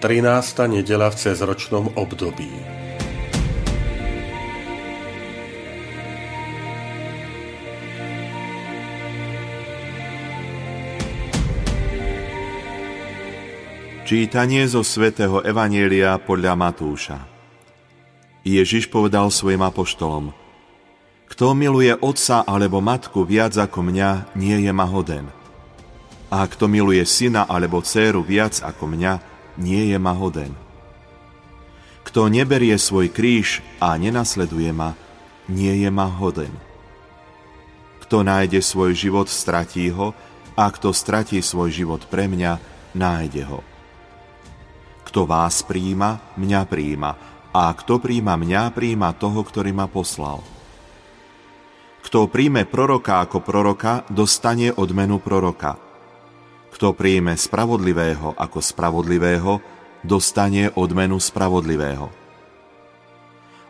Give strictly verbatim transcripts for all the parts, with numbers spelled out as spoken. trinásta nedeľa v cezročnom období. Čítanie zo svätého evanjelia podľa Matúša. Ježiš povedal svojim apoštolom: Kto miluje otca alebo matku viac ako mňa, nie je ma hoden. A kto miluje syna alebo dcéru viac ako mňa, nie je ma hoden. Kto neberie svoj kríž a nenasleduje ma, nie je ma hoden. Kto nájde svoj život, stratí ho, a kto stratí svoj život pre mňa, nájde ho. Kto vás prijíma, mňa prijíma, a kto prijíma mňa, prijíma toho, ktorý ma poslal. Kto príjme proroka ako proroka, dostane odmenu proroka. Kto príjme spravodlivého ako spravodlivého, dostane odmenu spravodlivého.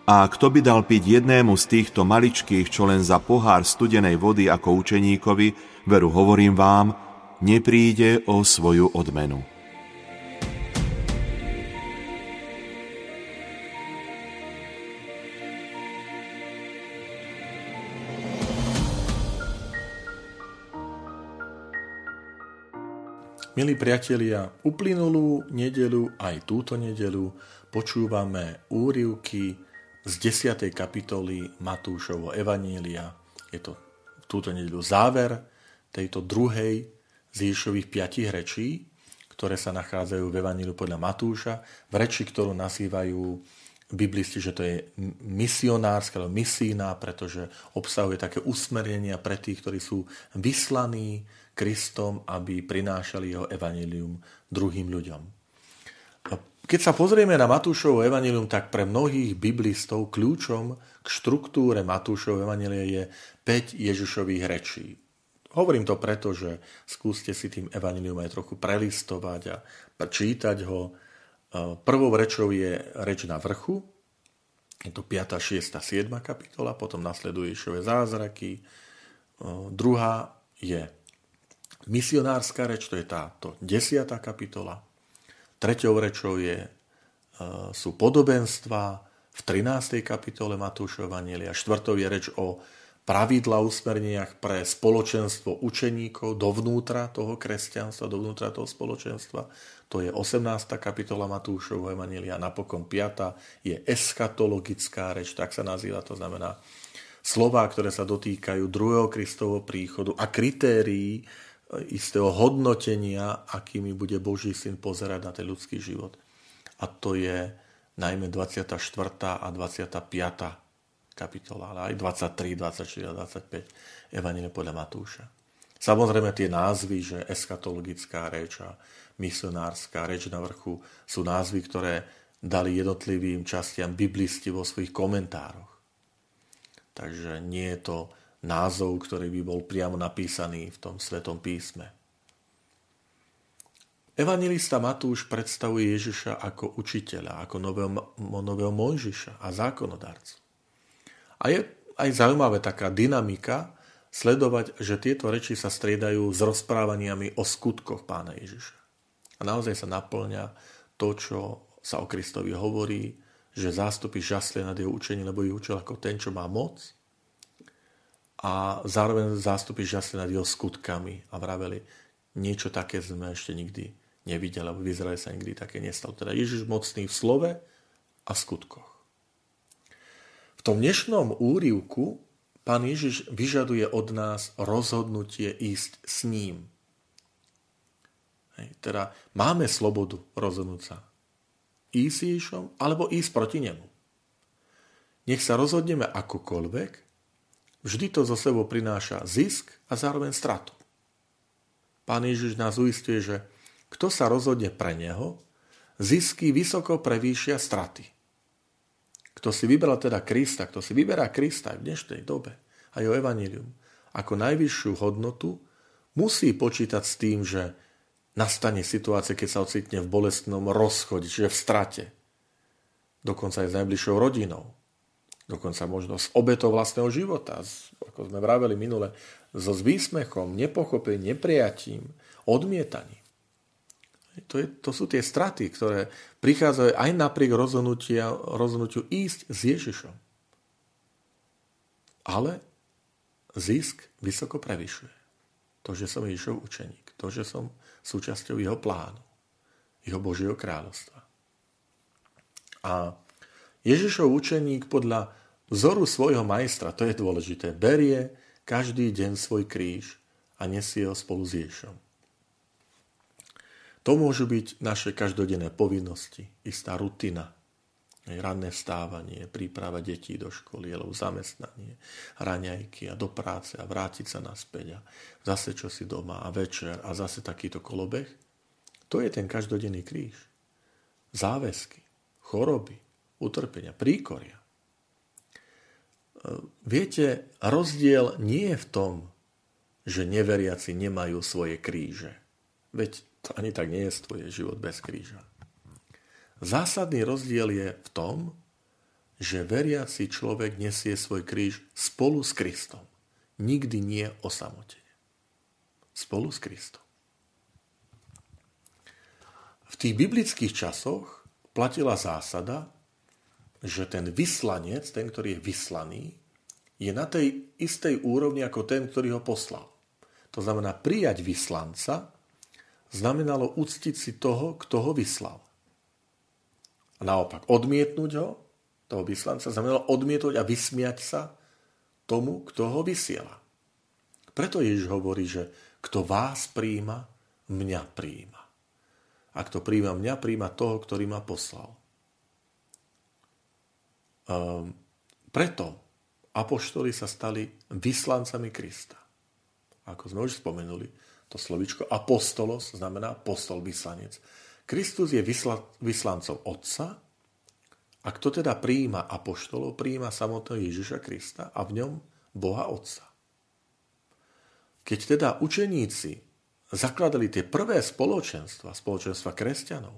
A kto by dal piť jednému z týchto maličkých, čo len za pohár studenej vody ako učeníkovi, veru hovorím vám, nepríde o svoju odmenu. Milí priatelia, uplynulú nedeľu aj túto nedeľu počúvame úryvky z desiatej kapitoly Matúšovo evanjelia. Je to túto nedeľu záver tejto druhej z Ježišových piatich rečí, ktoré sa nachádzajú v evanjeliu podľa Matúša, v reči, ktorú nazývajú biblisti, že to je misionárska alebo misijná, pretože obsahuje také usmerenia pre tých, ktorí sú vyslaní Kristom, aby prinášali jeho evanjelium druhým ľuďom. Keď sa pozrieme na Matúšovo evanjelium, tak pre mnohých biblistov kľúčom k štruktúre Matúšovo evanjelia je päť Ježišových rečí. Hovorím to preto, že skúste si tým evanjelium aj trochu prelistovať a čítať ho. Prvou rečou je reč na vrchu, je to piata, šiesta, siedma kapitola, potom nasleduje Ježišove zázraky. Druhá je misionárska reč, to je táto desiata kapitola. Treťou rečou je, sú podobenstva v trinástej kapitole Matúšova evanjelia. Štvrtou je reč o pravidlá usmerneniach pre spoločenstvo učeníkov dovnútra toho kresťanstva, dovnútra toho spoločenstva. To je osemnásta kapitola Matúšovho evanjelia. Napokon piata je eschatologická reč, tak sa nazýva, to znamená slová, ktoré sa dotýkajú druhého Kristovho príchodu a kritérií istého hodnotenia, akými bude Boží syn pozerať na ten ľudský život. A to je najmä dvadsiata štvrtá a dvadsiata piata kapitola, ale aj dvadsaťtri, dvadsaťštyri a dvadsaťpäť evanjelia podľa Matúša. Samozrejme tie názvy, že eschatologická reč a misionárska reč na vrchu, sú názvy, ktoré dali jednotlivým častiam biblisti vo svojich komentároch. Takže nie je to názov, ktorý by bol priamo napísaný v tom Svätom písme. Evanjelista Matúš predstavuje Ježiša ako učiteľa, ako nového, nového Mojžiša a zákonodarcu. A je aj zaujímavá taká dynamika sledovať, že tieto reči sa striedajú s rozprávaniami o skutkoch pána Ježiša. A naozaj sa naplňa to, čo sa o Kristovi hovorí, že zástupy žaslia nad jeho učením, lebo ich učil ako ten, čo má moc, a zároveň zástupy žaslia nad jeho skutkami a vraveli, niečo také sme ešte nikdy nevideli, lebo vyzerali sa nikdy také nestalo. Teda Ježiš mocný v slove a v skutkoch. V tom dnešnom úryvku pán Ježiš vyžaduje od nás rozhodnutie ísť s ním. Hej, teda máme slobodu rozhodnúť sa. Ísť s Ježišom, alebo ísť proti nemu. Nech sa rozhodneme akokoľvek, vždy to zo sebou prináša zisk a zároveň stratu. Pán Ježiš nás uistuje, že kto sa rozhodne pre neho, zisky vysoko prevýšia straty. Kto si vybral teda Krista, kto si vyberá Krista aj v dnešnej dobe, aj o evanjelium, ako najvyššiu hodnotu, musí počítať s tým, že nastane situácia, keď sa ocitne v bolestnom rozchode, čiže v strate. Dokonca aj s najbližšou rodinou. Dokonca možno s obetou vlastného života, s, ako sme vraveli minule, so s výsmechom, nepochopením, neprijatím, odmietaním. To, je, to sú tie straty, ktoré prichádzajú aj napriek rozhodnutiu ísť s Ježišom. Ale zisk vysoko prevyšuje. To, že som Ježišov učeník, to, že som súčasťou jeho plánu, jeho Božieho kráľovstva. A Ježišov učeník podľa vzoru svojho majstra, to je dôležité, berie každý deň svoj kríž a nesie ho spolu s Ježišom. To môžu byť naše každodenné povinnosti, istá rutina, ranné vstávanie, príprava detí do školy, alebo zamestnanie, raňajky a do práce a vrátiť sa naspäť a zase čosi doma a večer a zase takýto kolobeh. To je ten každodenný kríž. Záväzky, choroby, utrpenia, príkoria. Viete, rozdiel nie je v tom, že neveriaci nemajú svoje kríže. Veď to ani tak nie je, to je život bez kríža. Zásadný rozdiel je v tom, že veriaci človek nesie svoj kríž spolu s Kristom. Nikdy nie osamotene. Spolu s Kristom. V tých biblických časoch platila zásada, že ten vyslanec, ten, ktorý je vyslaný, je na tej istej úrovni ako ten, ktorý ho poslal. To znamená, prijať vyslanca znamenalo uctiť si toho, kto ho vyslal. A naopak, odmietnúť ho, toho vyslanca, znamenalo odmietnúť a vysmiať sa tomu, kto ho vysiela. Preto Ježiš hovorí, že kto vás prijíma, mňa prijíma. A kto prijíma mňa, prijíma toho, ktorý ma poslal. Um, preto apoštoli sa stali vyslancami Krista. Ako sme už spomenuli, to slovičko apostolos znamená apostol, vyslanec. Kristus je vysla, vyslancom Otca, a kto teda prijíma apoštolov, prijíma samotného Ježiša Krista a v ňom Boha Otca. Keď teda učeníci zakladali tie prvé spoločenstva, spoločenstva kresťanov,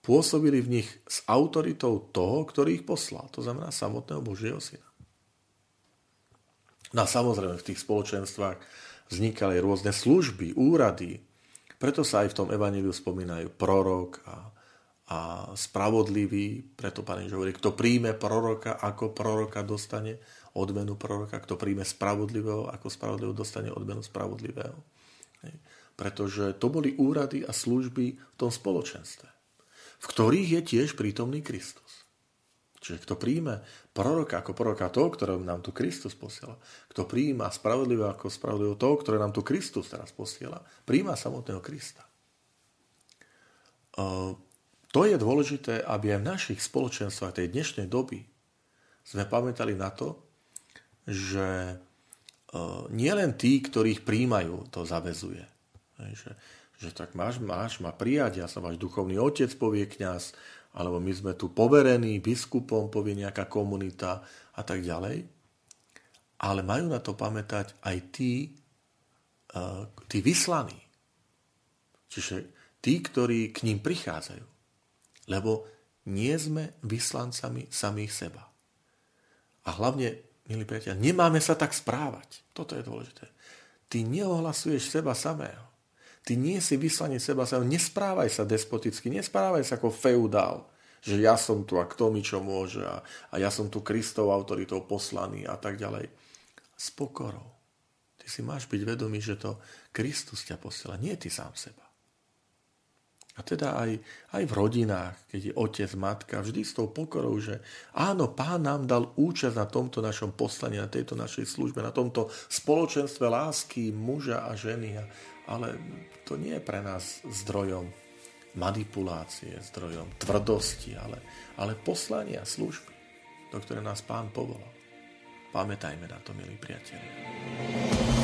pôsobili v nich s autoritou toho, ktorý ich poslal. To znamená samotného Božieho Syna. No a samozrejme v tých spoločenstvách vznikali rôzne služby, úrady. Preto sa aj v tom evanjeliu spomínajú prorok a, a spravodlivý. Preto Pán Ježiš hovorí, kto príjme proroka, ako proroka dostane odmenu proroka. Kto príjme spravodlivého, ako spravodlivého dostane odmenu spravodlivého. Pretože to boli úrady a služby v tom spoločenstve, v ktorých je tiež prítomný Kristus. Čiže kto príjme proroka ako proroka toho, ktorého nám tu Kristus posiela, kto príjma spravodlivého ako spravodlivého toho, ktoré nám tu Kristus teraz posiela, príjma samotného Krista. To je dôležité, aby aj v našich spoločenstvách tej dnešnej doby sme pamätali na to, že nielen tí, ktorých príjmajú, to zavezuje. Že že tak máš, máš, ma prijať, ja som váš duchovný otec, povie kňaz, alebo my sme tu poverení biskupom, povie nejaká komunita a tak ďalej. Ale majú na to pamätať aj tí, tí vyslaní. Čiže tí, ktorí k ním prichádzajú. Lebo nie sme vyslancami samých seba. A hlavne, milí priatelia, nemáme sa tak správať. Toto je dôležité. Ty neohlasuješ seba samého. Ty nie si vyslanie seba samého, nesprávaj sa despoticky, nesprávaj sa ako feudál, že ja som tu a kto mi čo môže a, a ja som tu Kristov autoritou poslaný a tak ďalej. S pokorou. Ty si máš byť vedomý, že to Kristus ťa posiela, nie ty sám seba. A teda aj, aj v rodinách, keď je otec, matka, vždy s tou pokorou, že áno, Pán nám dal účasť na tomto našom poslaní, na tejto našej službe, na tomto spoločenstve lásky muža a ženy, ale to nie je pre nás zdrojom manipulácie, zdrojom tvrdosti, ale, ale poslania služby, do ktoré nás Pán povolal. Pamätajme na to, milí priatelia.